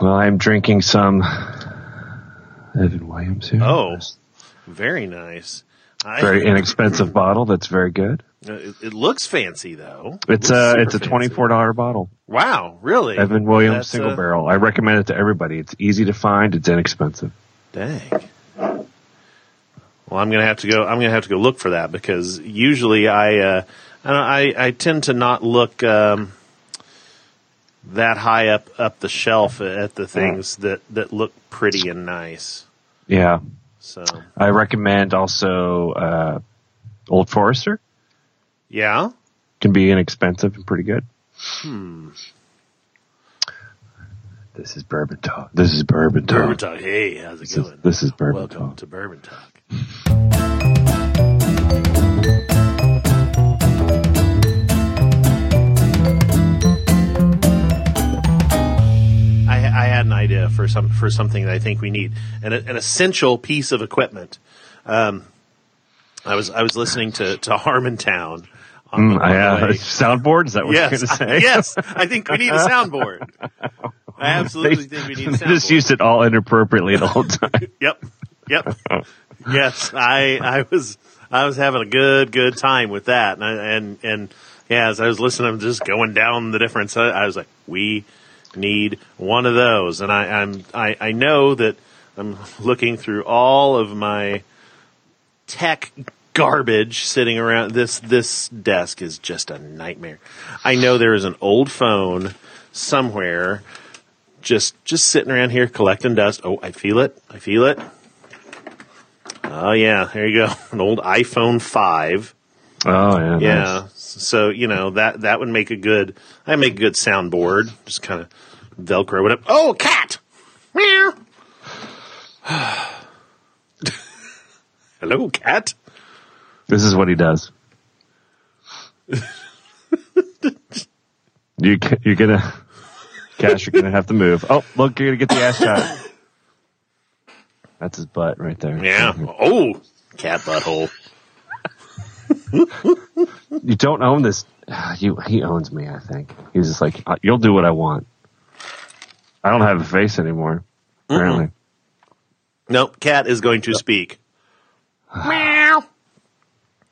Well, I'm drinking some Evan Williams here. Oh, very nice. Very inexpensive bottle. That's very good. It looks fancy though. It's a $24 bottle. Wow, really? Evan Williams single barrel. I recommend it to everybody. It's easy to find. It's inexpensive. Dang. Well, I'm gonna have to go look for that because usually I tend to not look that high up the shelf at the things that look pretty and nice. Yeah. So I recommend also Old Forester. Yeah, can be inexpensive and pretty good. This is Bourbon Talk. Bourbon Talk. Hey, how's it going? This is Bourbon Talk. Welcome to Bourbon Talk. I had an idea for something that I think we need, an essential piece of equipment. I was listening to Harmontown. Soundboard? Is that what you're going to say? Yes, I think we need a soundboard. I absolutely think we need a soundboard. They just used it all inappropriately the whole time. Yep. Yes, I was having a good time with that, and as I was listening, I'm just going down the difference. I was like, we need one of those, and I know that I'm looking through all of my tech garbage sitting around. This desk is just a nightmare. I know there is an old phone somewhere just sitting around here collecting dust. Oh, I feel it. Oh yeah, there you go. An old iPhone 5. Oh yeah. Yeah. Nice. So, that would make a good soundboard. Just kind of Velcro it up. Oh, cat. Meow. Hello, cat. This is what he does. You're gonna, Cash, you're gonna have to move. Oh, look, you're gonna get the ass shot. That's his butt right there. Yeah. Oh, cat butthole. You don't own this. He owns me, I think. He's just like, you'll do what I want. I don't have a face anymore, apparently. Nope, cat is going to speak. Meow.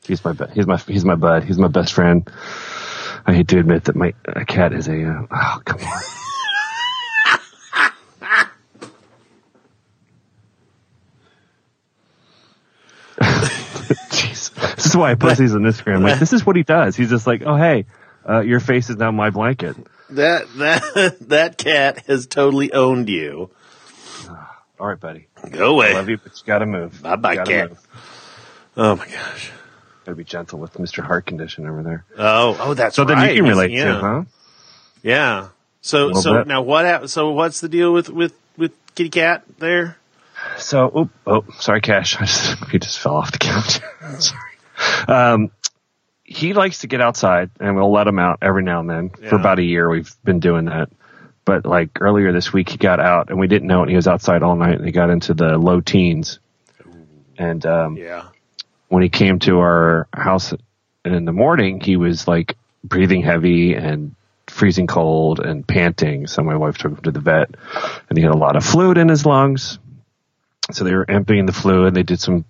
He's my bud. He's my best friend. I hate to admit that my cat is a. Oh, come on. Jeez, this is why I post these on Instagram. Like, this is what he does. He's just like, oh hey, your face is now my blanket. That cat has totally owned you. All right, buddy. Go away. I love you, but you gotta move. Bye bye, cat. Move. Oh my gosh. Gotta be gentle with Mr. Heart Condition over there. Oh, that's so right. So then you can relate to, huh? Yeah. So now what? So what's the deal with Kitty Cat there? So, sorry, Cash. He just fell off the couch. Sorry. He likes to get outside, and we'll let him out every now and then. Yeah. For about a year, we've been doing that. But like earlier this week, he got out, and we didn't know it. He was outside all night, and he got into the low teens. And yeah. When he came to our house in the morning, he was like breathing heavy and freezing cold and panting. So my wife took him to the vet, and he had a lot of fluid in his lungs. So they were emptying the fluid. They did some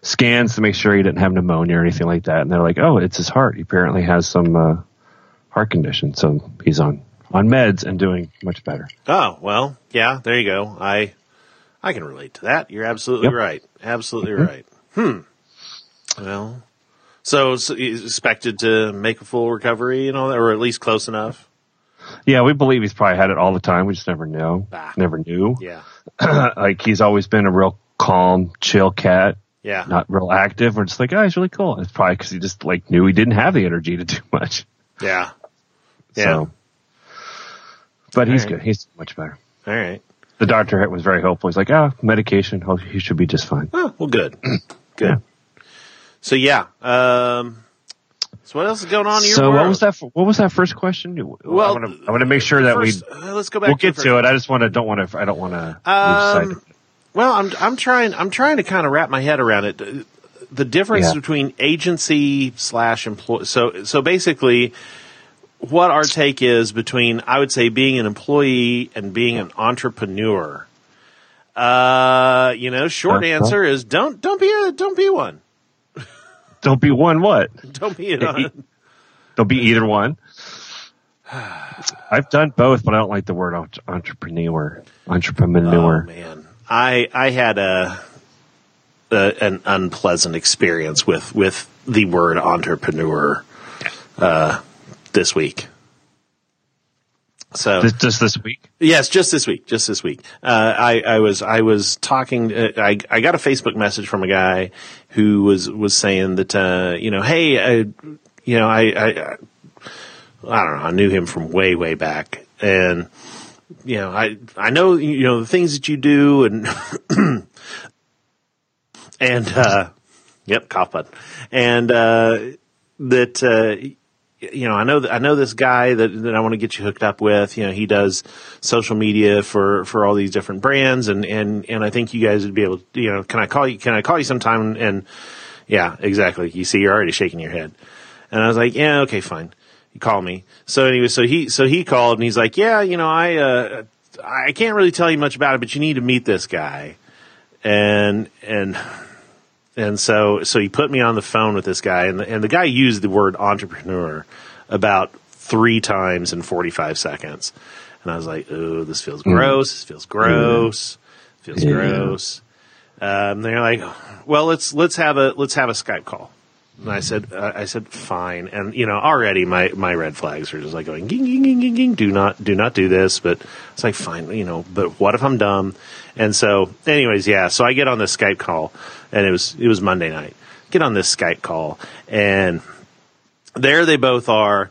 scans to make sure he didn't have pneumonia or anything like that. And they're like, oh, it's his heart. He apparently has some heart condition. So he's on meds and doing much better. Oh, well, yeah, there you go. I can relate to that. You're absolutely right. Absolutely right. Well, so he's expected to make a full recovery and all that, or at least close enough? Yeah, we believe he's probably had it all the time. We just never know. Never knew. Yeah. Like, he's always been a real calm, chill cat. Yeah. Not real active. We're just like, oh, he's really cool. It's probably because he just, like, knew he didn't have the energy to do much. Yeah. Yeah. So, but all he's good. He's much better. All right. The doctor was very hopeful. He's like, medication. He should be just fine. Oh, well, good. Good. Yeah. So yeah. So what else is going on in your world? So what was that first question? Well, I want to make sure that first, let's go back. We'll get to it. I don't want to lose sight of it. Well, I'm trying to kind of wrap my head around it. The difference between agency / employee. So basically, what our take is between, I would say, being an employee and being an entrepreneur. You know, short answer is don't be one. Don't be one what? Don't be an Don't be either one. I've done both, but I don't like the word entrepreneur. Entrepreneur. Oh, man. I had an unpleasant experience with the word entrepreneur this week. So just this week? Yes, just this week. I was talking. I got a Facebook message from a guy who was saying that hey, I don't know. I knew him from way back, and I know the things that you do, and yep, cough button, and that. I know this guy that I want to get you hooked up with. He does social media for all these different brands, and I think you guys would be able to, can I call you sometime? And yeah, exactly. You see, you're already shaking your head. And I was like, yeah, okay, fine. You call me. So anyway, so he called and he's like, yeah, I can't really tell you much about it, but you need to meet this guy. And so he put me on the phone with this guy, and the guy used the word entrepreneur about 3 times in 45 seconds. And I was like, oh, this feels gross. This feels gross. Yeah. Feels gross. They're like, well, let's have a Skype call. And I said, fine. And already my red flags are just like going, ging, ging, ging, ging, ging. Do not do this. But it's like, fine, but what if I'm dumb? And so anyways, yeah. So I get on this Skype call, and it was Monday night. Get on this Skype call, and there they both are,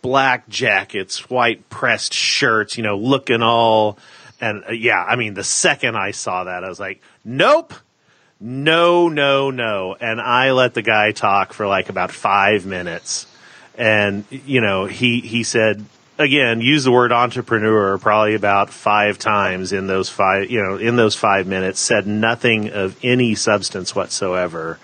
black jackets, white pressed shirts, looking all, and yeah, I mean, the second I saw that, I was like, nope. No. And I let the guy talk for like about 5 minutes. And, he said, again, use the word entrepreneur probably about 5 times in those 5 minutes, said nothing of any substance whatsoever.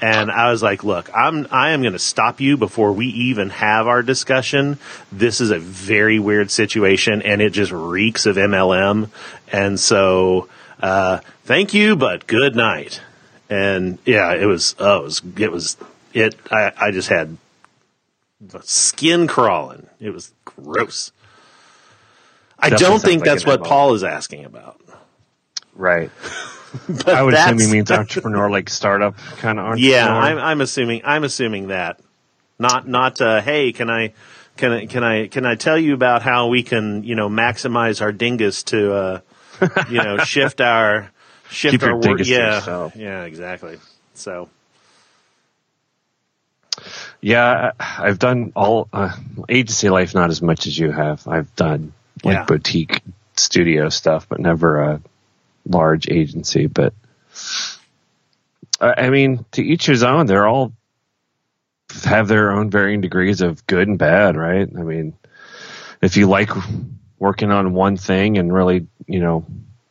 And I was like, look, I am going to stop you before we even have our discussion. This is a very weird situation, and it just reeks of MLM. And so, thank you, but good night. And yeah, I just had skin crawling. It was gross. I don't think that's what Paul is asking about. Right. But I would assume he means entrepreneur, like startup kind of entrepreneur. Yeah, I'm assuming that. Not, hey, can I tell you about how we can, maximize our dingus to, shift our work. Yeah. Yeah, exactly. So. Yeah. I've done all, agency life, not as much as you have. I've done boutique studio stuff, but never a large agency. But I mean, to each his own. They're all have their own varying degrees of good and bad. Right. I mean, if you like working on one thing and really,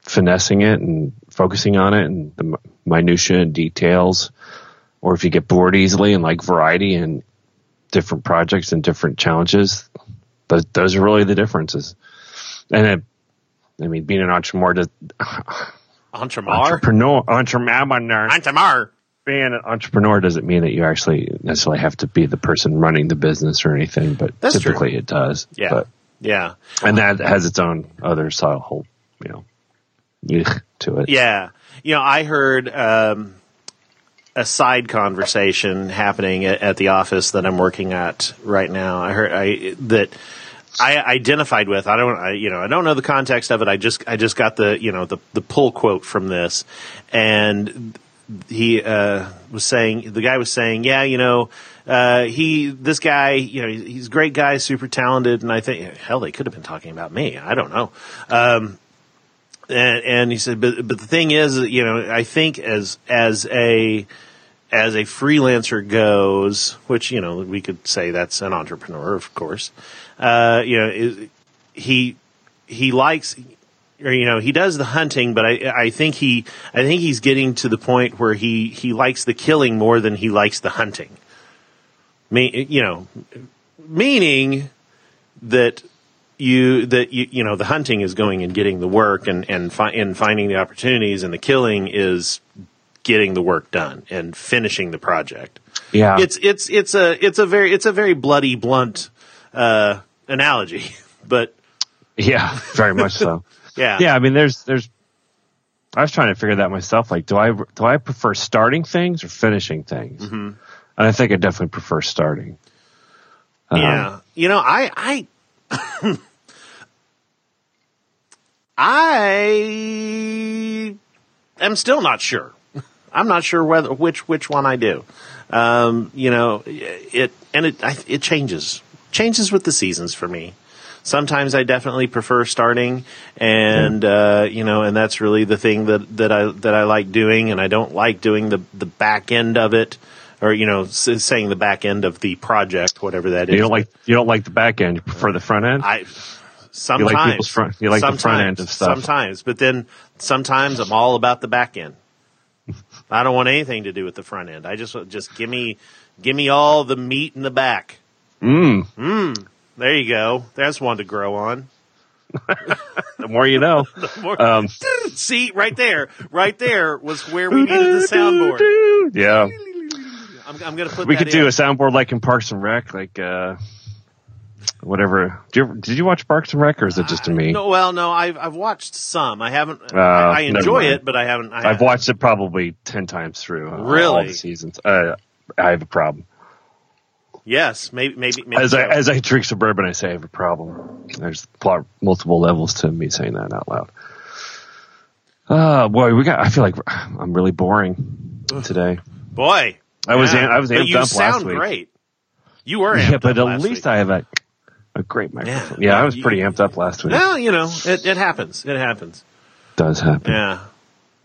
finessing it and focusing on it and the minutiae and details, or if you get bored easily and like variety and different projects and different challenges, those are really the differences. And being an entrepreneur, being an entrepreneur doesn't mean that you actually necessarily have to be the person running the business or anything, but that's typically true. It does. Yeah. Yeah. And that has its own other style whole, to it. Yeah. I heard a side conversation happening at the office that I'm working at right now. I identified with. I don't know the context of it. I just got the pull quote from this, and he was saying, yeah, he's a great guy, super talented, and I think, hell, they could have been talking about me. I don't know. And he said, but the thing is, I think as a freelancer goes, which, we could say that's an entrepreneur, of course, he likes, or, he does the hunting, but I think he's getting to the point where he likes the killing more than he likes the hunting. Meaning that you know the hunting is going and getting the work and finding the opportunities, and the killing is getting the work done and finishing the project. Yeah, it's a very bloody blunt analogy, but yeah, very much so. Yeah. I mean, there's. I was trying to figure that out myself. Like, do I prefer starting things or finishing things? Mm-hmm. And I think I definitely prefer starting. Yeah, you know, I am still not sure. I'm not sure which one I do. You know, it changes with the seasons for me. Sometimes I definitely prefer starting, and you know, and that's really the thing that I like doing, and I don't like doing the back end of it, or you know, saying the back end of the project, whatever that is. You don't like the back end. You prefer the front end. Sometimes you like people's front. You like the front end of stuff. Sometimes, but then sometimes I'm all about the back end. I don't want anything to do with the front end. I just give me all the meat in the back. There you go. That's one to grow on. The more you know. See, right there was where we needed the soundboard. Yeah. I'm going to put. We could do a soundboard like in Parks and Rec, like whatever. Did you watch Parks and Rec, or is it just to me? No, well, no, I've watched some. I haven't. I enjoy it, but I haven't. I've watched it probably 10 times through. Really? All the seasons. I have a problem. Yes, maybe. As I drink suburban, I say I have a problem. There's multiple levels to me saying that out loud. Boy, I feel like I'm really boring today. Boy, I was amped up last week. You sound great. You were amped up last week. Yeah, but at least I have a great microphone. Yeah, I was pretty amped up last week. Well, you know, it happens. It happens. Does happen.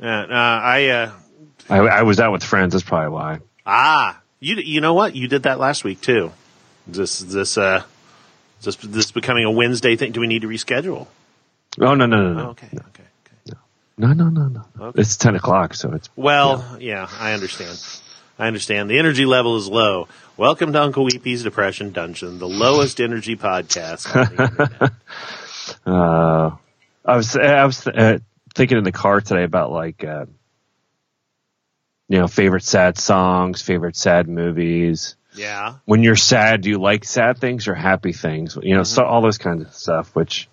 Yeah. I was out with friends. That's probably why. You know what? You did that last week too. This becoming a Wednesday thing. Do we need to reschedule? Oh no. Oh, okay. No. Okay. It's 10 o'clock, so it's I understand. The energy level is low. Welcome to Uncle Weepy's Depression Dungeon, the lowest energy podcast on the internet. I was thinking in the car today about like. You know, favorite sad songs, favorite sad movies. Yeah. When you're sad, do you like sad things or happy things? You know, so all those kinds of stuff, which.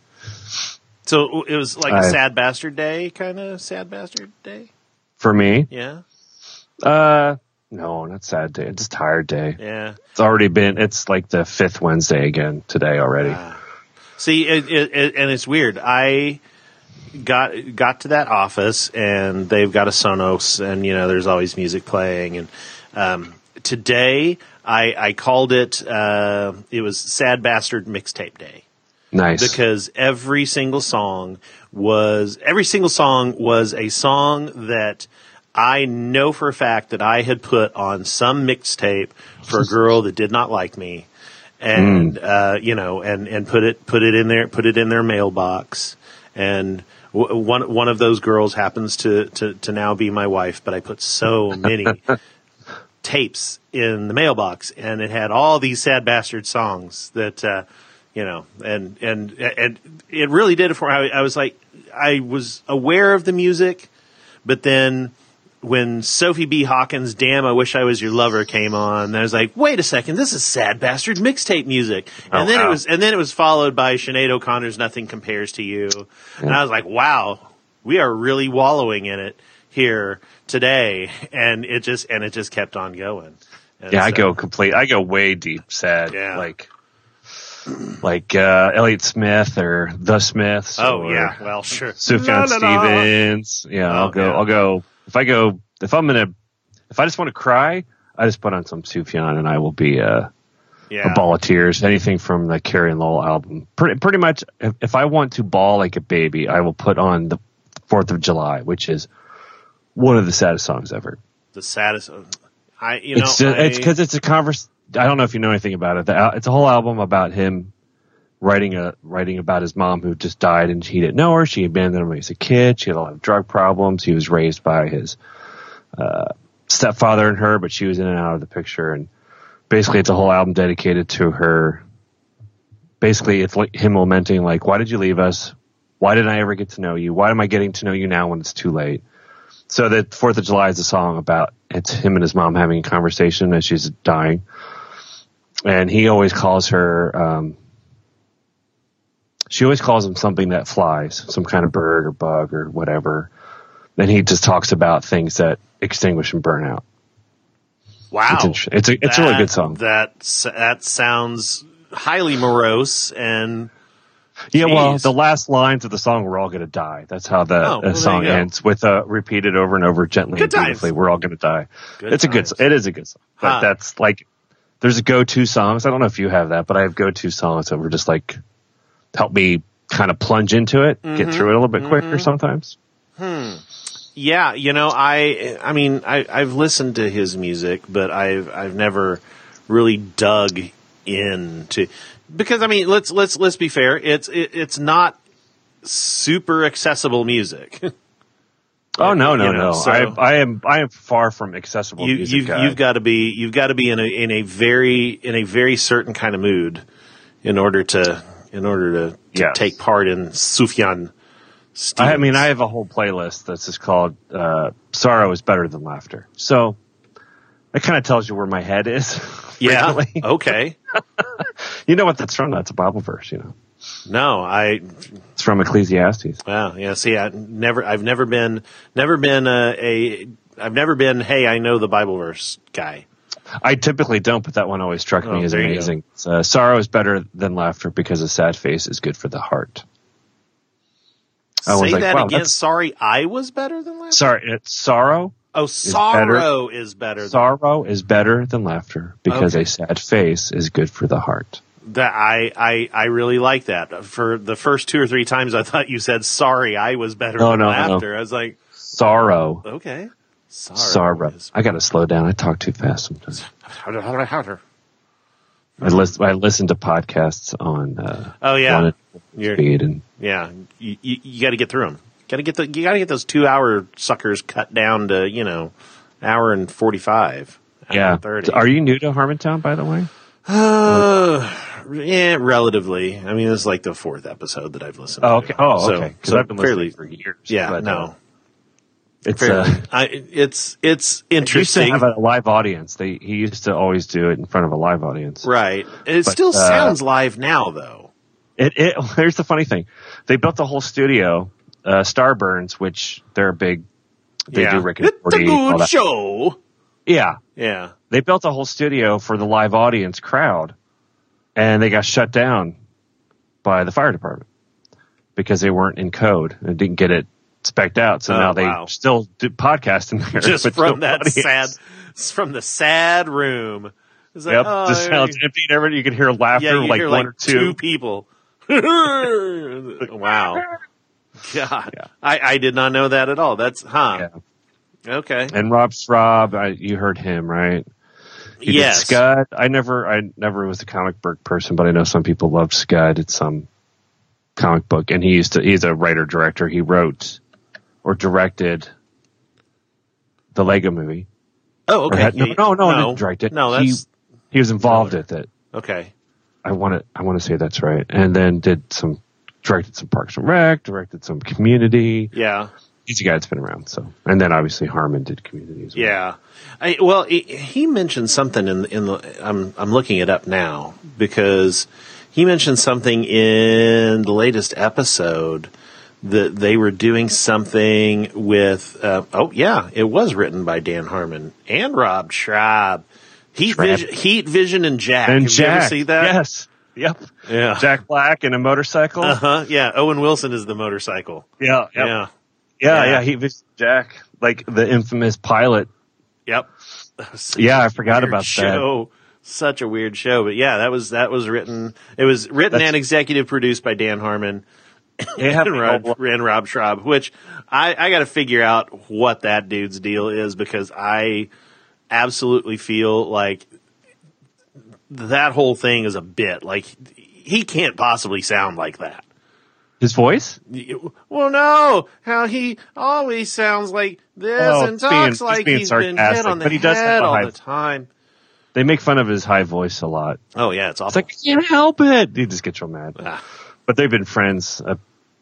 So it was like a sad bastard day, kind of sad bastard day? For me? Yeah. No, not sad day. It's a tired day. Yeah. It's like the fifth Wednesday again today already. See, and it's weird. I got to that office, and they've got a Sonos, and you know there's always music playing, and today I called it it was Sad Bastard Mixtape Day. Nice. Because every single song was a song that I know for a fact that I had put on some mixtape for a girl that did not like me, and you know, and put it in their mailbox. And one of those girls happens to now be my wife, but I put so many tapes in the mailbox, and it had all these sad bastard songs that, you know, and it really did it for me. I was like, I was aware of the music, but then when Sophie B. Hawkins' "Damn, I Wish I Was Your Lover" came on, I was like, wait a second, this is sad bastard mixtape music. And then it was followed by Sinead O'Connor's "Nothing Compares to You." Yeah. And I was like, wow, we are really wallowing in it here today. And it just kept on going. And yeah, so, I go way deep sad. Yeah. Like Elliot Smith or the Smiths. Oh yeah. Well, sure. Sufjan Stevens. Yeah, I'll go. If I just want to cry, I just put on some Sufjan, and I will be a ball of tears. Anything from the Carrie and Lowell album. Pretty much, if I want to bawl like a baby, I will put on the 4th of July, which is one of the saddest songs ever. The saddest. It's because it's a converse. I don't know if you know anything about it. It's a whole album about him writing about his mom who just died, and he didn't know her. She abandoned him when he was a kid. She had a lot of drug problems. He was raised by his stepfather and her, but she was in and out of the picture. And basically, it's a whole album dedicated to her basically it's like him lamenting, like, why did you leave us? Why didn't I ever get to know you? Why am I getting to know you now when it's too late? So the 4th of July is a song about it's him and his mom having a conversation as she's dying. And he always calls her, she always calls him something that flies, some kind of bird or bug or whatever. And he just talks about things that extinguish and burn out. Wow. It's a really good song. That sounds highly morose and... Yeah, jeez. Well, the last lines of the song, we're all going to die. That's how the song ends, with repeated over and over, gently and beautifully, we're all going to die. It is a good song. But that's like, there's go-to songs. I don't know if you have that, but I have go-to songs that were just like, help me kind of plunge into it, get through it a little bit quicker sometimes. Yeah, you know, I've listened to his music, but I've never really dug into. Because I mean, let's be fair. It's not super accessible music. Oh no! So I am far from accessible music. You've got to be in a very certain kind of mood in order to take part in Sufjan Stevens. I mean, I have a whole playlist that's just called "Sorrow Is Better Than Laughter." So that kind of tells you where my head is. Yeah. Okay. You know what that's from? That's a Bible verse, you know. No, it's from Ecclesiastes. Wow. Yeah. See, I've never been. Hey, I know the Bible verse guy. I typically don't, but that one always struck me as amazing. Sorrow is better than laughter because a sad face is good for the heart. Say that again. Sorry, I was better than laughter. Sorry, it's sorrow. Oh, sorrow is better. Sorrow is better than laughter because a sad face is good for the heart. That I really like that. For the first 2 or 3 times, I thought you said sorry. I was better than laughter. No. I was like sorrow. Okay, sorrow. I got to slow down. I talk too fast sometimes. I listen to podcasts on. Speed and you got to get through them. You gotta get those 2-hour suckers cut down to, you know, 1 hour and 45. Yeah. 30. Are you new to Harmontown, by the way? Yeah, relatively. I mean, it's like the 4th episode that I've listened to. Okay. So I've been listening for years. Yeah. But, no. It's interesting. He used to have a live audience. He used to always do it in front of a live audience. Right. It still sounds live now, though. Here's the funny thing. They built the whole studio. Starburns, which they're big. They do Rick and Morty. It's a good show. Yeah. Yeah. They built a whole studio for the live audience crowd, and they got shut down by the fire department because they weren't in code and didn't get it spec'd out. So now they still do podcasts in there. Just from that audience. From the sad room. It's like, just sounds empty and everything. You could hear laughter one or two people. Wow. God, yeah. I did not know that at all. That's, Yeah. Okay. And Rob Schrab, you heard him, right? Yes. Scud. I never was a comic book person, but I know some people loved Scud. It's some comic book, and he's a writer-director. He wrote or directed the Lego movie. Oh, okay. No, he didn't direct it. No, he was involved with it. Okay. I want to say that's right, and then directed some Parks and Rec, directed some Community. Yeah. He's a guy that's been around, so. And then obviously Harmon did Community as well. Yeah. He mentioned something in the I'm looking it up now because he mentioned something in the latest episode that they were doing something with it was written by Dan Harmon and Rob Schrab. Heat Vision and Jack. Have you ever see that? Yes. Yep. Yeah. Jack Black and a motorcycle. Yeah. Owen Wilson is the motorcycle. Yeah. Yep. Yeah. He was Jack, like the infamous pilot. Yep. Yeah, I forgot about that. Such a weird show, but yeah, that was written. It was written and executive produced by Dan Harmon and Rob Schrab, which I got to figure out what that dude's deal is because I absolutely feel like. That whole thing is a bit like he can't possibly sound like that. His voice? Well, no. How he always sounds like this and talks like he's been hit on the head all the time. They make fun of his high voice a lot. Oh, yeah, it's awful. It's like, I can't help it. He just gets real mad. Ah. But they've been friends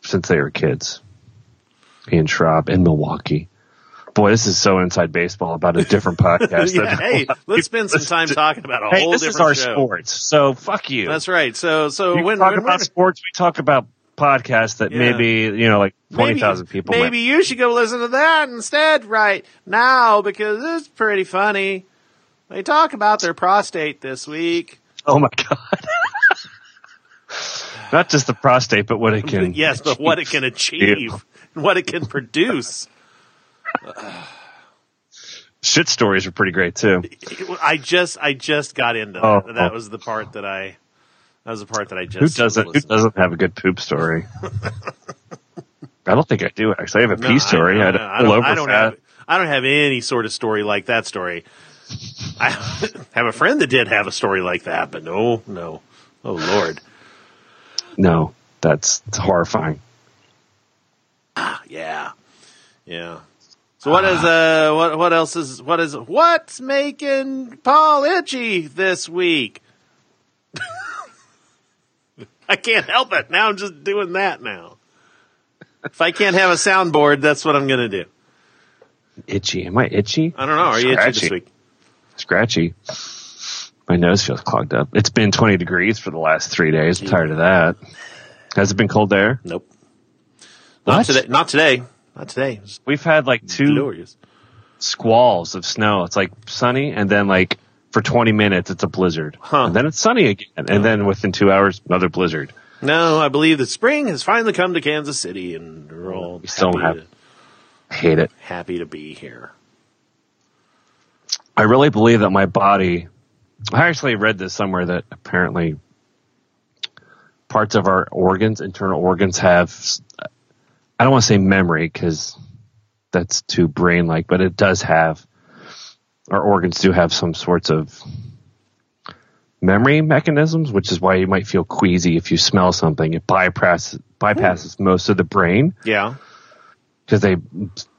since they were kids. He and Schraub in Milwaukee. Boy, this is so inside baseball about a different podcast. Yeah, hey, let's spend some time talking about a whole different show. This is our sports, so fuck you. That's right. So when we talk about sports, we talk about podcasts that maybe, like 20,000 people. Maybe you should go listen to that instead right now because it's pretty funny. They talk about their prostate this week. Oh, my God. Not just the prostate, but what it can achieve. Yes, but what it can achieve and what it can produce. Shit stories are pretty great too. I just got into that. That was the part that I just who doesn't have a good poop story? I don't think I do actually. I have a pee story. I don't have any sort of story like that story. I have a friend that did have a story like that, but no. Oh Lord. No, it's horrifying. Yeah. Yeah. So what is what else is what's making Paul itchy this week? I can't help it. Now I'm just doing that now. If I can't have a soundboard, that's what I'm gonna do. Itchy. Am I itchy? I don't know. Are you itchy this week? Scratchy. My nose feels clogged up. It's been 20 degrees for the last 3 days. I'm tired of that. Has it been cold there? Nope. Not today. We've had like two squalls of snow. It's like sunny, and then like for 20 minutes, it's a blizzard. Huh. And then it's sunny again, and then within 2 hours, another blizzard. No, I believe that spring has finally come to Kansas City, and we're all hate it. Happy to be here. I really believe that my body. I actually read this somewhere that apparently parts of our organs, internal organs, have. I don't want to say memory because that's too brain-like, but it does have – our organs do have some sorts of memory mechanisms, which is why you might feel queasy if you smell something. It bypasses most of the brain. Yeah. Because they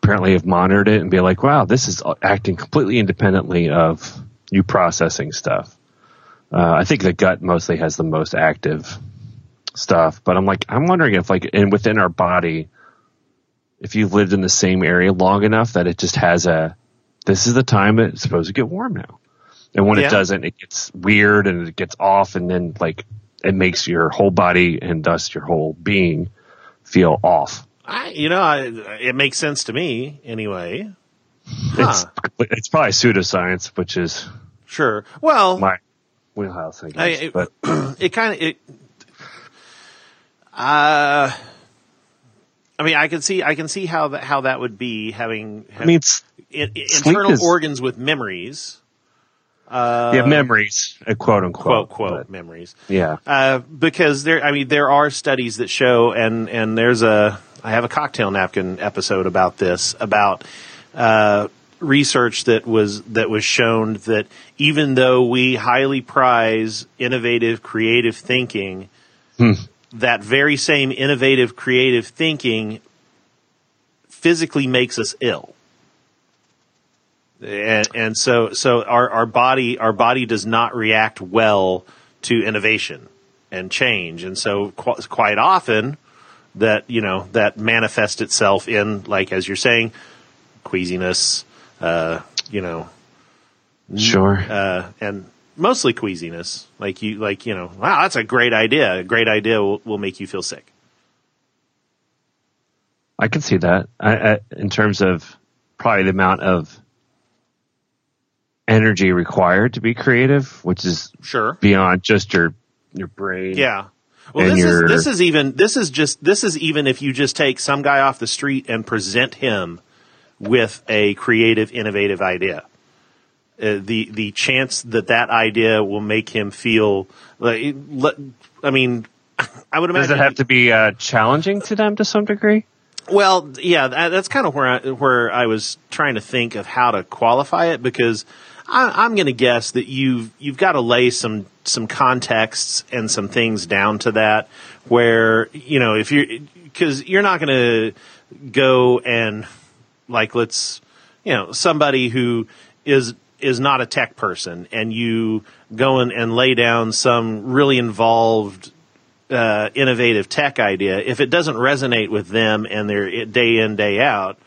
apparently have monitored it and be like, wow, this is acting completely independently of you processing stuff. I think the gut mostly has the most active stuff. But I'm wondering if within our body – if you've lived in the same area long enough that it just has this is the time it's supposed to get warm now. And when it doesn't, it gets weird and it gets off. And then it makes your whole body and thus your whole being feel off. It makes sense to me anyway. Huh. It's probably pseudoscience, which is sure. Well, my wheelhouse, I guess. I can see how that would be internal organs with memories. Memories, quote unquote, memories. Yeah, because there are studies that show, and there's I have a cocktail napkin episode about this, about research that was shown that even though we highly prize innovative, creative thinking. That very same innovative, creative thinking physically makes us ill, and so our body does not react well to innovation and change, and so quite often that manifests itself in, like, as you're saying, queasiness, sure, and. Mostly queasiness, wow, that's a great idea. A great idea will make you feel sick. I can see that. I in terms of probably the amount of energy required to be creative, which is sure beyond just your brain. Yeah. Well, this is even if you just take some guy off the street and present him with a creative, innovative idea. The chance that idea will make him feel like, I would imagine. Does it have to be challenging to them to some degree? Well, yeah, that's kind of where I was trying to think of how to qualify it, because I'm going to guess that you've got to lay some contexts and some things down to that, where you're not going to go and somebody who is is not a tech person and you go in and lay down some really involved, innovative tech idea, if it doesn't resonate with them and they're day in, day out,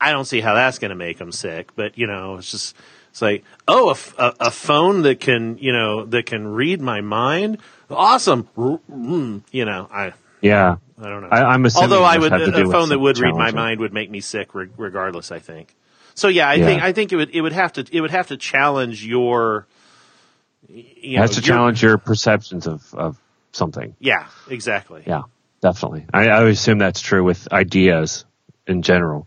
I don't see how that's going to make them sick. But, you know, it's just, it's like, oh, a phone that can, you know, that can read my mind. Awesome. You know, I don't know. I'm assuming although I would, a phone that would read my mind would make me sick regardless, I think. So yeah, I think it would have to challenge your, you know, it has to challenge your perceptions of something. Yeah, exactly. Yeah, definitely. I would assume that's true with ideas in general.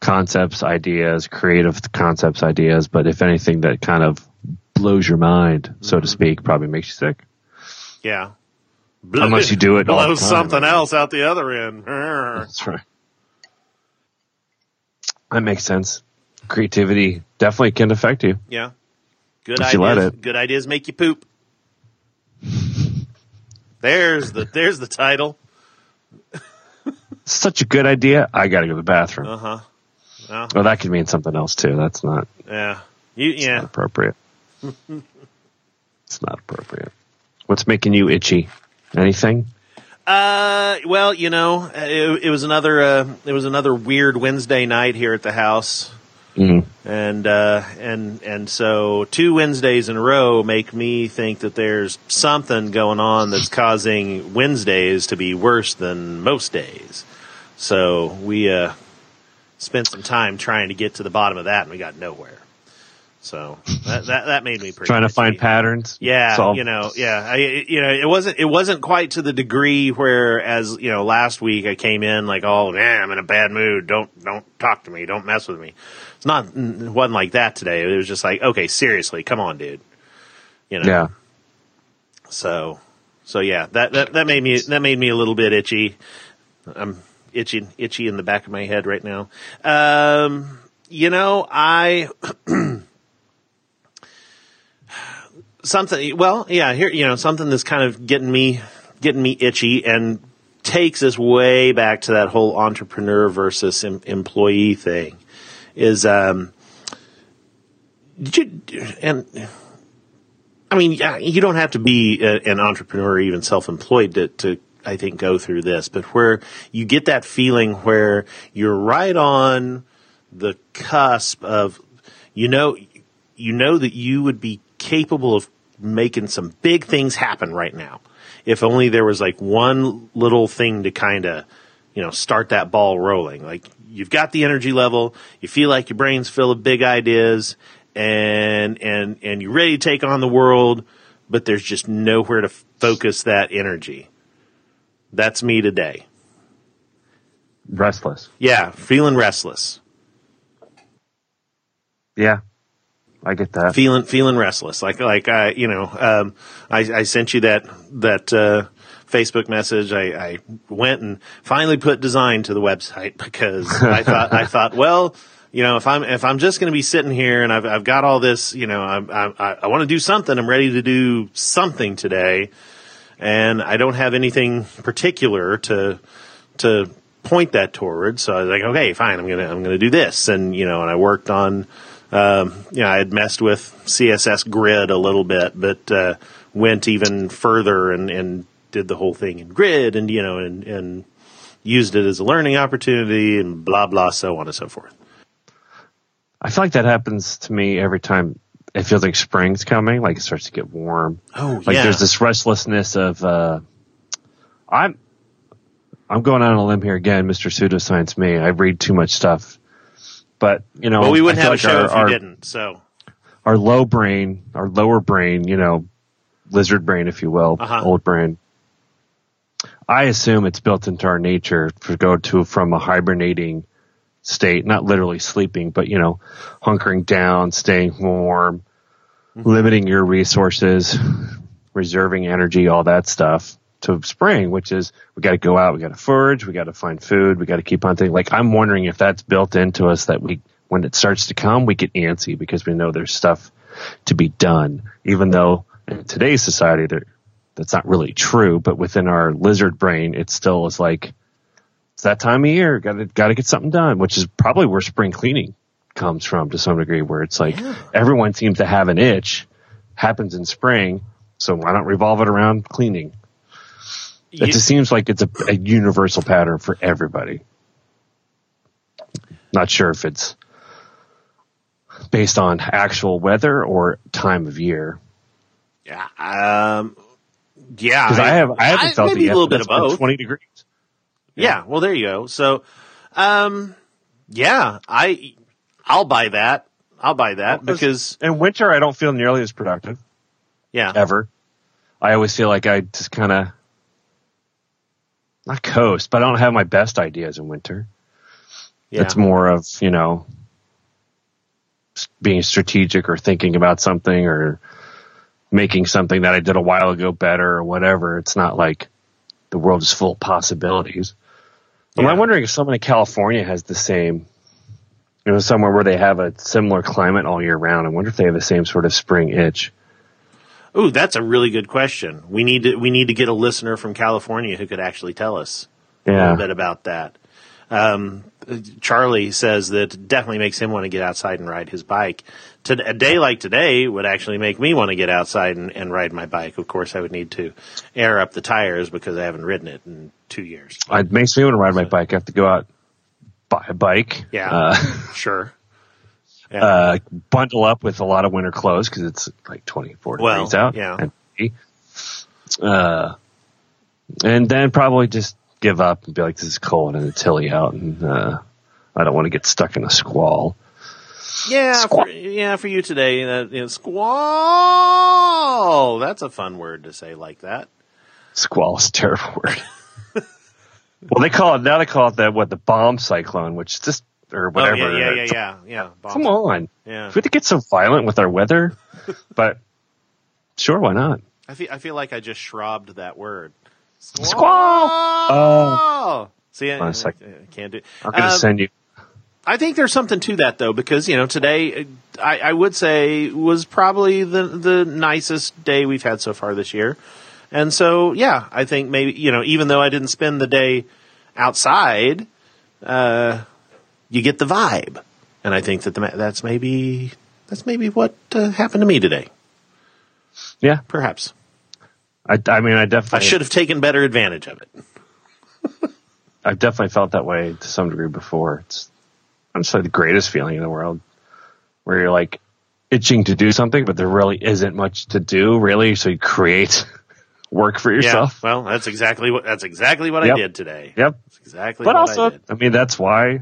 Concepts, ideas, creative concepts, ideas, but if anything that kind of blows your mind, so to speak, probably makes you sick. Yeah. Unless you do it blows all the time, something else out the other end. That's right. That makes sense. Creativity definitely can affect you. Yeah. Good ideas. You let it. Good ideas make you poop. There's the title. Such a good idea. I got to go to the bathroom. Uh-huh. Well, that could mean something else too. That's not. Yeah. Not appropriate. It's not appropriate. What's making you itchy? Anything? Well, you know, it was another weird Wednesday night here at the house, and so 2 Wednesdays in a row make me think that there's something going on that's causing Wednesdays to be worse than most days. So we spent some time trying to get to the bottom of that, and we got nowhere. So that made me pretty trying to find patterns. Yeah, solve. You know, yeah, it wasn't quite to the degree where, as you know, last week I came in like, oh, damn, I'm in a bad mood. Don't talk to me. Don't mess with me. It wasn't like that today. It was just like, okay, seriously, come on, dude. You know. Yeah. So yeah, that made me a little bit itchy. I'm itchy in the back of my head right now. You know, I. Something, well, yeah, here, you know, something that's kind of getting me itchy and takes us way back to that whole entrepreneur versus employee thing is, you don't have to be an entrepreneur or even self-employed to, I think, go through this, but where you get that feeling where you're right on the cusp of, you know that you would be capable of making some big things happen right now. If only there was like one little thing to kind of, you know, start that ball rolling. Like you've got the energy level, you feel like your brain's full of big ideas and you're ready to take on the world, but there's just nowhere to focus that energy. That's me today. Restless. Yeah. Feeling restless. Yeah. I get that feeling restless. Like I, you know, I sent you that Facebook message. I went and finally put design to the website because I thought, well, you know, if I'm just going to be sitting here and I've got all this, you know, I want to do something. I'm ready to do something today, and I don't have anything particular to point that toward. So I was like, okay, fine, I'm gonna do this, and you know, and I worked on. You know, I had messed with CSS Grid a little bit, but went even further and did the whole thing in Grid, and you know, and used it as a learning opportunity, and blah blah, so on and so forth. I feel like that happens to me every time. It feels like spring's coming, like it starts to get warm. Oh, like yeah. There's this restlessness of I'm going out on a limb here again, Mr. Pseudoscience. Me, I read too much stuff. But, you know, well, we wouldn't have like a show if you didn't. So our lower brain, you know, lizard brain, if you will, old brain. I assume it's built into our nature to go to from a hibernating state, not literally sleeping, but, you know, hunkering down, staying warm, limiting your resources, reserving energy, all that stuff to spring, which is we got to go out, we got to forage, we got to find food, we got to keep on thinking. Like I'm wondering if that's built into us that we, when it starts to come, we get antsy because we know there's stuff to be done. Even though in today's society, that's not really true. But within our lizard brain, it still is like it's that time of year. Got to get something done, which is probably where spring cleaning comes from to some degree, where it's like everyone seems to have an itch, happens in spring, so why not revolve it around cleaning? It just seems like it's a universal pattern for everybody. Not sure if it's based on actual weather or time of year. Yeah, yeah. Because I haven't felt maybe it yet, a little bit of both. 20 degrees. Yeah. Well, there you go. So, yeah, I'll buy that. I'll buy that because in winter I don't feel nearly as productive. Yeah. Ever. I always feel like I just kind of not coast, but I don't have my best ideas in winter. Yeah. It's more of, you know, being strategic or thinking about something or making something that I did a while ago better or whatever. It's not like the world is full of possibilities. Yeah. Well, I'm wondering if someone in California has the same, you know, somewhere where they have a similar climate all year round. I wonder if they have the same sort of spring itch. Oh, that's a really good question. We need to get a listener from California who could actually tell us a little bit about that. Charlie says that definitely makes him want to get outside and ride his bike. A day like today would actually make me want to get outside and ride my bike. Of course, I would need to air up the tires because I haven't ridden it in 2 years. It makes me want to ride my bike. I have to go out, buy a bike. Yeah, sure. Yeah. Bundle up with a lot of winter clothes because it's like 24 degrees out. Yeah. And then probably just give up and be like, this is cold and it's hilly out and I don't want to get stuck in a squall. Yeah, for you today, you know, squall. That's a fun word to say like that. Squall is a terrible word. Well, they call it that, the bomb cyclone, which just or whatever. Oh, yeah. Bomb. Come on. Yeah. If we had to get so violent with our weather, but sure, why not? I feel like I just shrobbed that word. Squall! Oh, see, I can't do it. I'm going to send you. I think there's something to that, though, because, you know, today I would say was probably the nicest day we've had so far this year. And so, yeah, I think maybe, you know, even though I didn't spend the day outside, you get the vibe. And I think that that's maybe what happened to me today. Yeah. Perhaps. I should have taken better advantage of it. I've definitely felt that way to some degree before. It's like the greatest feeling in the world where you're like itching to do something, but there really isn't much to do really. So you create work for yourself. Yeah, well, that's exactly what I did today. Yep. That's exactly but what also, I did. I mean, that's why,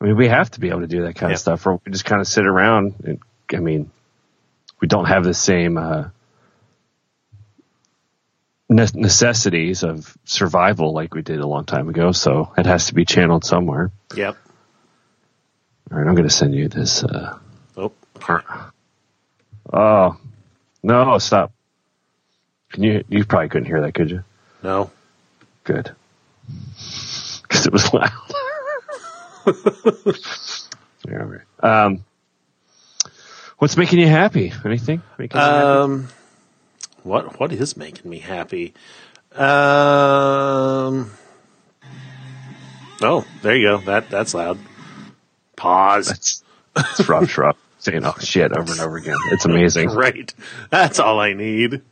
I mean, we have to be able to do that kind of stuff or we just kind of sit around and, I mean, we don't have the same, necessities of survival like we did a long time ago, so it has to be channeled somewhere. Yep. All right, I'm going to send you this. Oh, no, stop. Can you probably couldn't hear that, could you? No. Good. Because it was loud. All right. What's making you happy? Anything? Happy? What is making me happy? Oh, there you go. That's loud. Pause. That's Rob Schrab saying "oh shit" over and over again. It's amazing, right? That's all I need.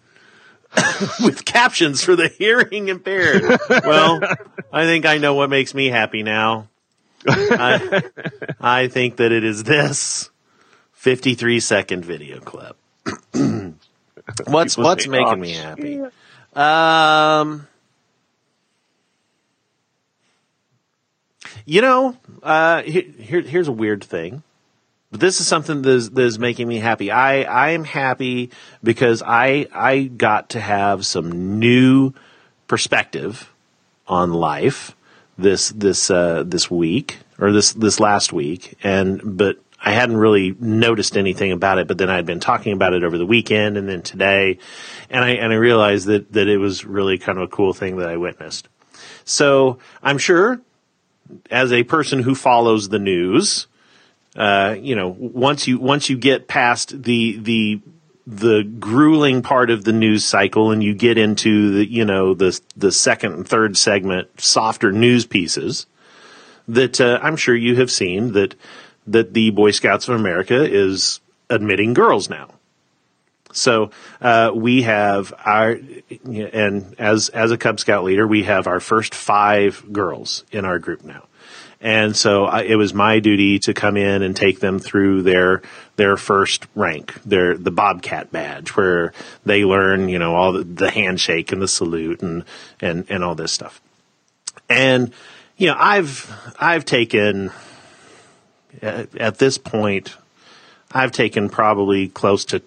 With captions for the hearing impaired. Well, I think I know what makes me happy now. I think that it is this 53-second video clip. What's making me happy? You know, here's a weird thing, but this is something that is making me happy. I am happy because I got to have some new perspective on life this week or this last week, but I hadn't really noticed anything about it, but then I'd been talking about it over the weekend and then today, and I realized that it was really kind of a cool thing that I witnessed. So I'm sure, as a person who follows the news, you know, once you get past the grueling part of the news cycle and you get into the, you know, the second and third segment, softer news pieces, that I'm sure you have seen that. that the Boy Scouts of America is admitting girls now. So we have our, and as a Cub Scout leader, we have our first 5 girls in our group now. And so it was my duty to come in and take them through their first rank, the Bobcat badge, where they learn, you know, all the handshake and the salute and all this stuff. And, you know, I've taken at this point, I've taken probably close to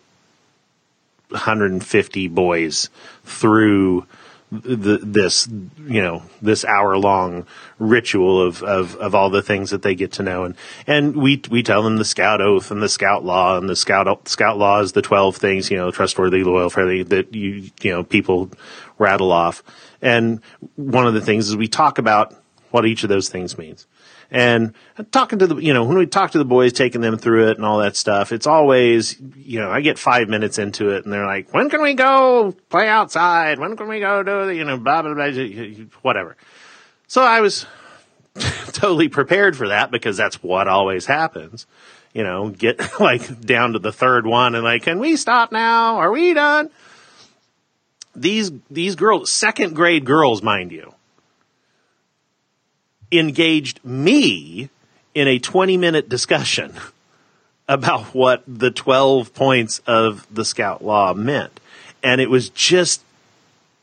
150 boys through this, you know, this hour-long ritual of all the things that they get to know, and we tell them the Scout Oath and the Scout Law, and the Scout Law is the 12 things, you know, trustworthy, loyal, friendly, that you know, people rattle off. And one of the things is we talk about what each of those things means. And talking to the, you know, when we talk to the boys, taking them through it and all that stuff, it's always, you know, I get 5 minutes into it and they're like, when can we go play outside? When can we go do the, you know, blah, blah, blah, whatever. So I was totally prepared for that because that's what always happens. You know, get like down to the third one and like, can we stop now? Are we done? These girls, second grade girls, mind you, engaged me in a 20-minute discussion about what the 12 points of the Scout Law meant. And it was just,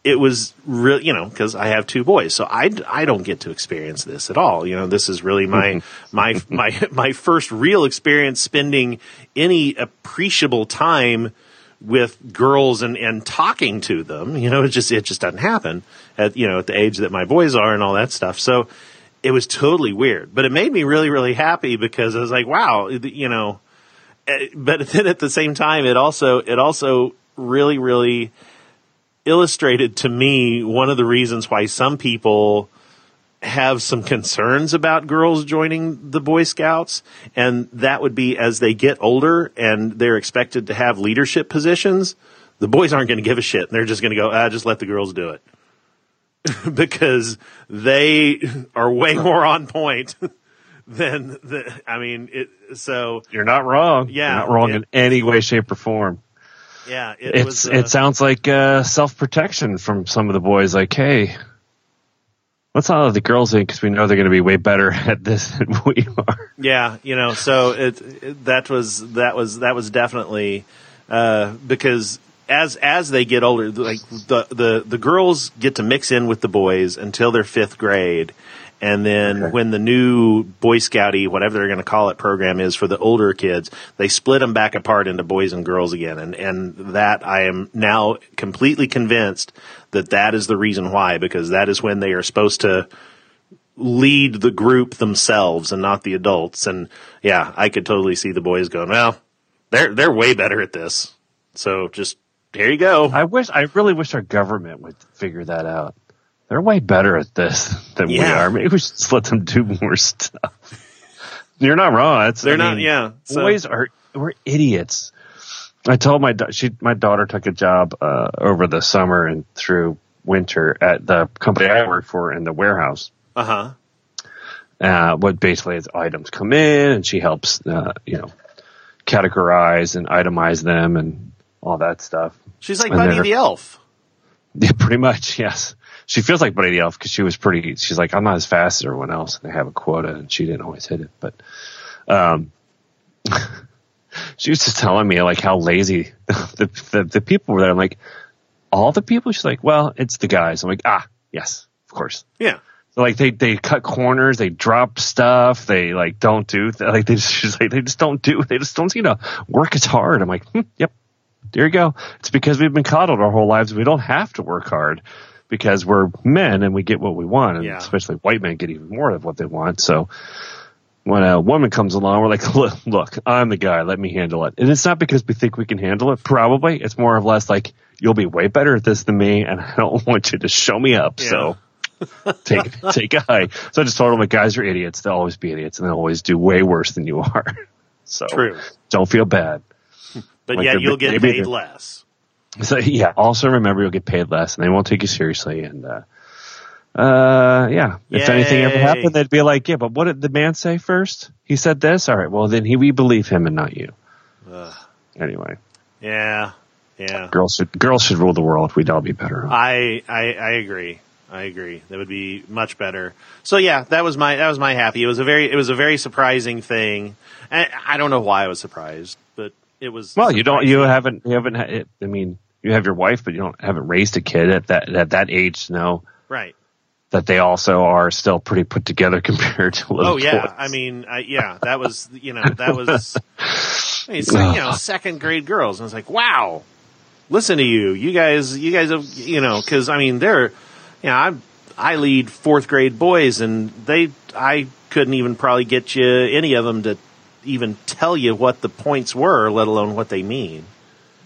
it was really, you know, because I have 2 boys, so I don't get to experience this at all. You know, this is really my first real experience spending any appreciable time with girls and talking to them. You know, it just doesn't happen at, you know, at the age that my boys are and all that stuff. So it was totally weird, but it made me really, really happy because I was like, wow, you know, but then at the same time, it also really, really illustrated to me one of the reasons why some people have some concerns about girls joining the Boy Scouts. And that would be as they get older and they're expected to have leadership positions, the boys aren't going to give a shit. And they're just going to go, just let the girls do it. Because they are way more on point than the, I mean, it, so you're not wrong. Yeah, you're not wrong in any way, shape, or form. Yeah, it sounds like self-protection from some of the boys. Like, hey, let's not let the girls in because we know they're going to be way better at this than we are. Yeah, you know, so that was definitely because. As they get older, like the girls get to mix in with the boys until they're 5th grade, and then when the new Boy Scouty, whatever they're going to call it, program is for the older kids, they split them back apart into boys and girls again, and that I am now completely convinced that is the reason why, because that is when they are supposed to lead the group themselves and not the adults. And yeah, I could totally see the boys going, well, they're way better at this, so just. Here you go. I really wish our government would figure that out. They're way better at this than we are. Maybe we should just let them do more stuff. You're not wrong. So, boys are, we're idiots. I told my daughter took a job over the summer and through winter at the company I work for in the warehouse. Uh-huh. What basically is items come in and she helps, you know, categorize and itemize them and all that stuff. She's like Buddy the Elf. Yeah, pretty much, yes. She feels like Buddy the Elf because she was pretty. She's like, I'm not as fast as everyone else, and they have a quota, and she didn't always hit it. But she was just telling me like how lazy the people were there. I'm like, all the people? She's like, well, it's the guys. I'm like, yes, of course. Yeah. So like they cut corners, they drop stuff, they like don't do like they just don't seem to work as hard. I'm like, yep. There you go. It's because we've been coddled our whole lives. We don't have to work hard because we're men and we get what we want. And especially white men get even more of what they want. So when a woman comes along, we're like, look, I'm the guy. Let me handle it. And it's not because we think we can handle it. Probably. It's more or less like, you'll be way better at this than me. And I don't want you to show me up. Yeah. So take a hike. So I just told them, like, guys are idiots. They'll always be idiots. And they'll always do way worse than you are. So true. Don't feel bad. But like you'll get paid less. So, yeah, also remember you'll get paid less, and they won't take you seriously. And Yeah. If anything ever happened, they'd be like, yeah, but what did the man say first? He said this? All right, well, then we believe him and not you. Anyway. Yeah. Girls should rule the world. We'd all be better. I agree. That would be much better. So yeah, that was my happy. It was a very surprising thing. And I don't know why I was surprised, but it was. Well, you haven't. I mean, you have your wife, but you haven't raised a kid at that age to know. Right. That they also are still pretty put together compared to little boys. That was second grade girls, and I was like, wow, listen to you guys have, because I mean I lead fourth grade boys, and I couldn't even probably get you any of them to even tell you what the points were, let alone what they mean.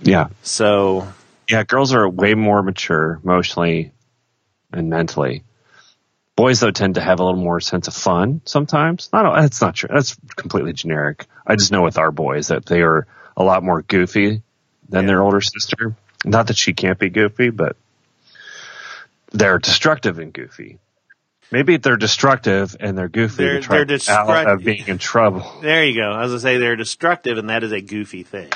Yeah. So. Yeah, girls are way more mature emotionally and mentally. Boys, though, tend to have a little more sense of fun sometimes. That's not true. That's completely generic. I just know with our boys that they are a lot more goofy than their older sister. Not that she can't be goofy, but they're destructive and goofy. Maybe they're destructive and they're goofy to try out of being in trouble. There you go. I was going to say they're destructive, and that is a goofy thing.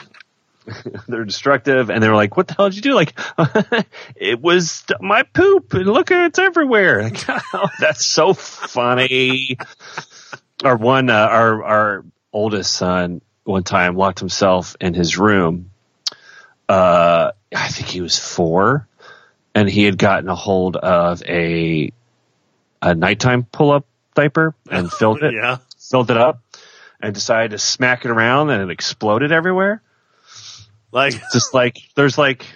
They're destructive, and they're like, what the hell did you do? Like, it was my poop, and look, it's everywhere. Like, oh, that's so funny. Our oldest son one time locked himself in his room. I think he was 4, and he had gotten a hold of a nighttime pull-up diaper and filled it up and decided to smack it around, and it exploded everywhere. Like, just like there's like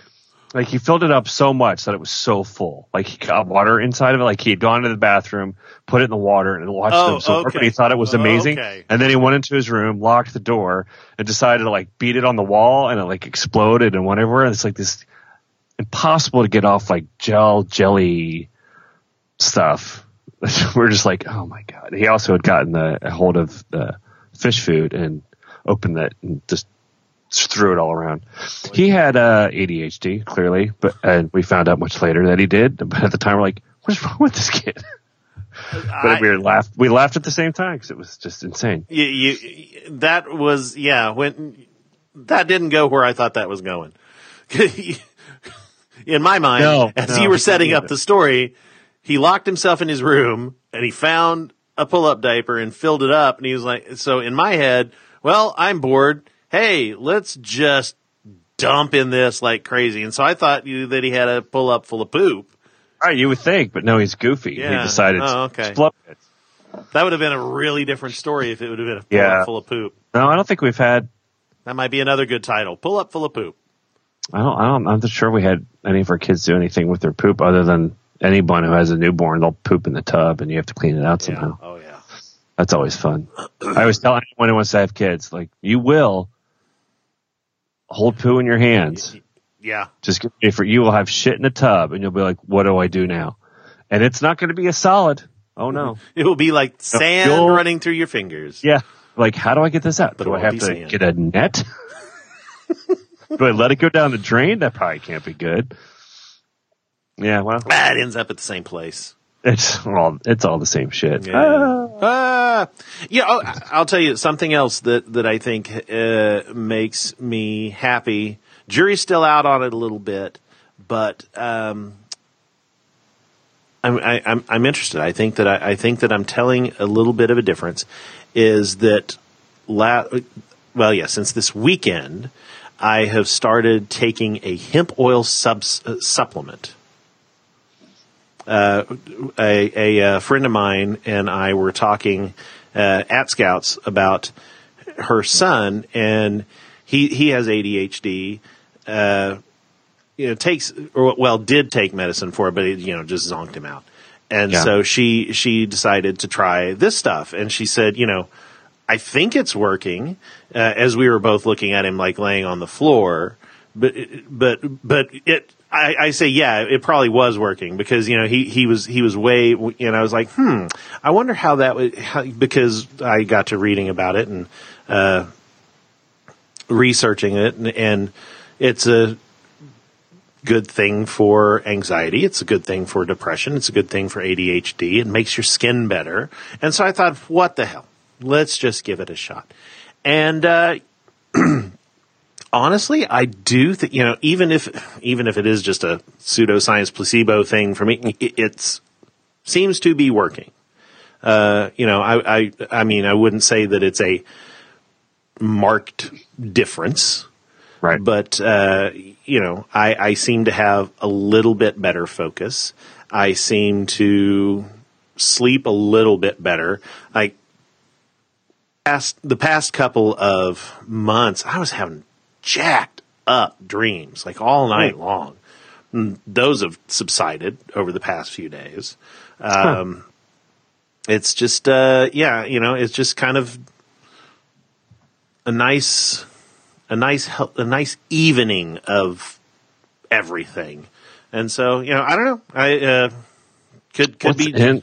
he filled it up so much that it was so full. Like, he got water inside of it. Like, he had gone to the bathroom, put it in the water, and watched it absorb. And he thought it was amazing. Okay. And then he went into his room, locked the door, and decided to beat it on the wall, and it exploded and went everywhere. And it's this impossible to get off jelly stuff. We're just like, oh my god. He also had gotten a hold of the fish food and opened it and just threw it all around. He had ADHD, clearly, and we found out much later that he did. But at the time, we're like, "What's wrong with this kid?" But we laughed. We laughed at the same time because it was just insane. When that didn't go where I thought that was going. In my mind, you were setting up the story, he locked himself in his room and he found a pull-up diaper and filled it up, and he was like, "So in my head, well, I'm bored. Hey, let's just dump in this like crazy." And so I thought that he had a pull-up full of poop. All right, you would think, but no, he's goofy. Yeah. He decided to fluff it. That would have been a really different story if it would have been a pull-up full of poop. No, I don't think we've had. That might be another good title, Pull-Up Full of Poop. I'm not sure we had any of our kids do anything with their poop other than anyone who has a newborn, they'll poop in the tub and you have to clean it out somehow. Oh, yeah. That's always fun. I always tell anyone who wants to have kids, you will. Hold poo in your hands. Yeah. Just get ready for it. You will have shit in a tub, and you'll be like, what do I do now? And it's not going to be a solid. Oh, no. It will be like sand running through your fingers. Yeah. Like, how do I get this out? But do I have to get a net? Do I let it go down the drain? That probably can't be good. Yeah, well. It ends up at the same place. It's all the same shit. Yeah. I'll tell you something else that I think makes me happy. Jury's still out on it a little bit, but I'm interested. I think that I'm telling a little bit of a difference. Is that since this weekend, I have started taking a hemp oil supplement. A friend of mine and I were talking at Scouts about her son, and he has ADHD. Did take medicine for it, but it just zonked him out. And so she decided to try this stuff, and she said, I think it's working. As we were both looking at him laying on the floor, but it. I say, yeah, it probably was working because, he was way, and I was like, I wonder how that would, because I got to reading about it and, researching it, and it's a good thing for anxiety. It's a good thing for depression. It's a good thing for ADHD. It makes your skin better. And so I thought, what the hell? Let's just give it a shot. And honestly, I do think, you know, even if it is just a pseudoscience placebo thing for me, it seems to be working. You know, I mean, I wouldn't say that it's a marked difference. Right. But, you know, I seem to have a little bit better focus. I seem to sleep a little bit better. Like the past couple of months, I was having jacked up dreams, like all night long. And those have subsided over the past few days. It's just, yeah, you know, it's just kind of a nice evening of everything. And so, you know, I don't know. I could what's be in,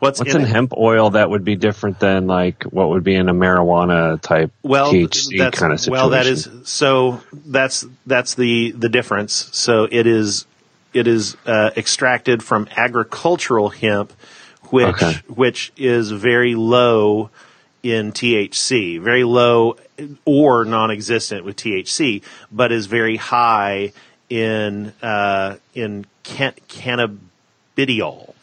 what's in hemp oil that would be different than like what would be in a marijuana type THC kind of situation. Well, that is so that's the difference. So it is extracted from agricultural hemp, which is very low in THC, very low or non-existent with THC, but is very high in cannabidiol.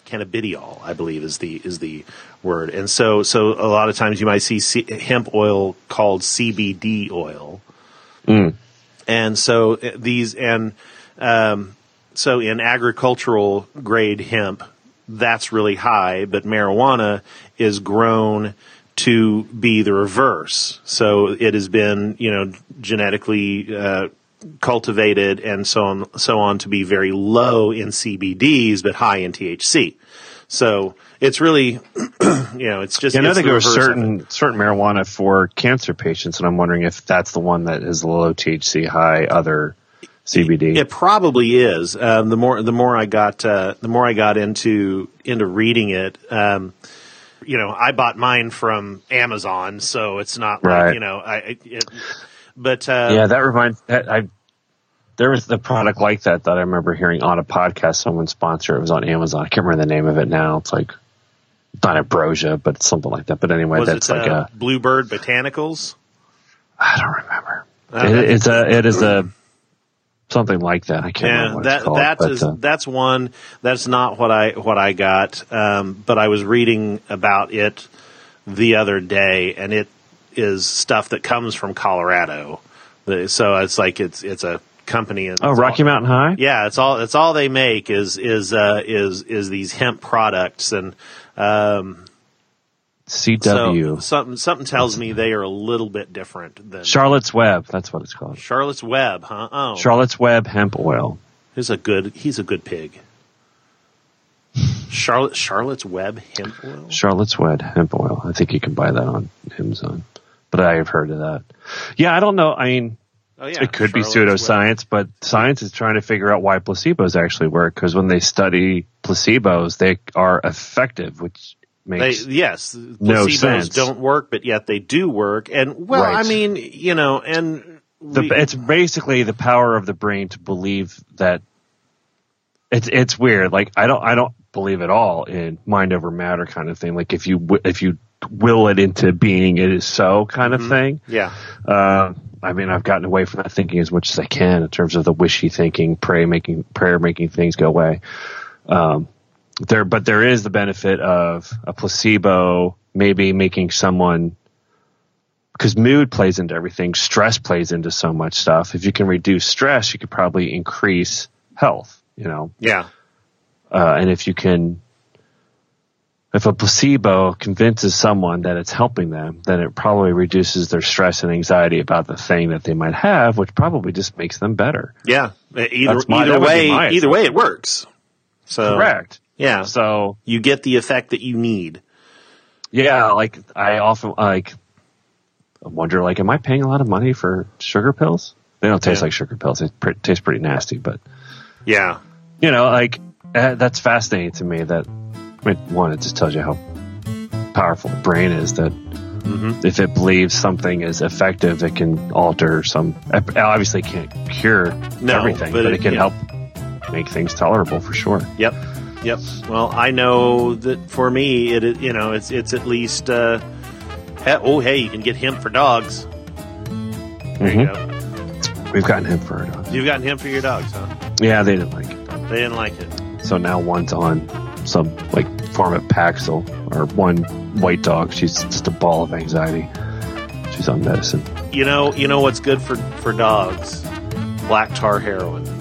Cannabidiol, I believe, is the word. And so a lot of times you might see hemp oil called CBD oil. Mm. And so so in agricultural grade hemp, that's really high, but marijuana is grown to be the reverse. So it has been, you know, genetically cultivated and so on to be very low in CBDs, but high in THC. So it's really, you know, it's just. Yeah, I think there are certain marijuana for cancer patients, and I'm wondering if that's the one that is low THC, high other CBD. It probably is. The more I got into reading it. You know, I bought mine from Amazon, so it's not like, right. You know, that reminds there was the product like that I remember hearing on a podcast, someone sponsored. It was on Amazon. I can't remember the name of it now. It's like not ambrosia, but it's something like that. But anyway, that's Bluebird Botanicals. I don't remember. It is something like that. I can't remember what it's called. That's one. That's not what I got. But I was reading about it the other day, and it is stuff that comes from Colorado. So it's like it's a company. And Rocky Mountain High. Yeah, it's all they make is these hemp products and. CW. So something tells me they are a little bit different than Charlotte's Web. That's what it's called. Charlotte's Web, huh? Oh, Charlotte's Web hemp oil. He's a good pig. Charlotte's Web hemp oil. Charlotte's Web hemp oil. I think you can buy that on Amazon, but I have heard of that. Yeah, I don't know. I mean, it could be pseudoscience, but science is trying to figure out why placebos actually work. Because when they study placebos, they are effective, which. Placebos don't work, but yet they do work. And, well, right. I mean, you know, and... it's basically the power of the brain to believe that... It's weird. Like, I don't believe at all in mind over matter kind of thing. Like, if you will it into being, it is so kind of thing. Yeah. I mean, I've gotten away from that thinking as much as I can in terms of the wishy thinking, prayer making things go away. But there is the benefit of a placebo maybe making someone, because mood plays into everything, stress plays into so much stuff. If you can reduce stress, you could probably increase health, you know? Yeah. And if a placebo convinces someone that it's helping them, then it probably reduces their stress and anxiety about the thing that they might have, which probably just makes them better. Yeah. Either way, it works. So, correct. Yeah, so you get the effect that you need. Yeah, like I often wonder, like, am I paying a lot of money for sugar pills? They don't taste like sugar pills. They taste pretty nasty, but yeah, you know, like that's fascinating to me. That one, it just tells you how powerful the brain is. That if it believes something is effective, it can alter some. Obviously, can't cure everything, but it can help. make things tolerable for sure. Yep. Well, I know that for me, it's at least, you can get hemp for dogs. There you go. We've gotten hemp for our dogs. You've gotten hemp for your dogs, huh? Yeah, they didn't like it. So now one's on some form of Paxil, or one white dog. She's just a ball of anxiety. She's on medicine. You know what's good for dogs? Black tar heroin.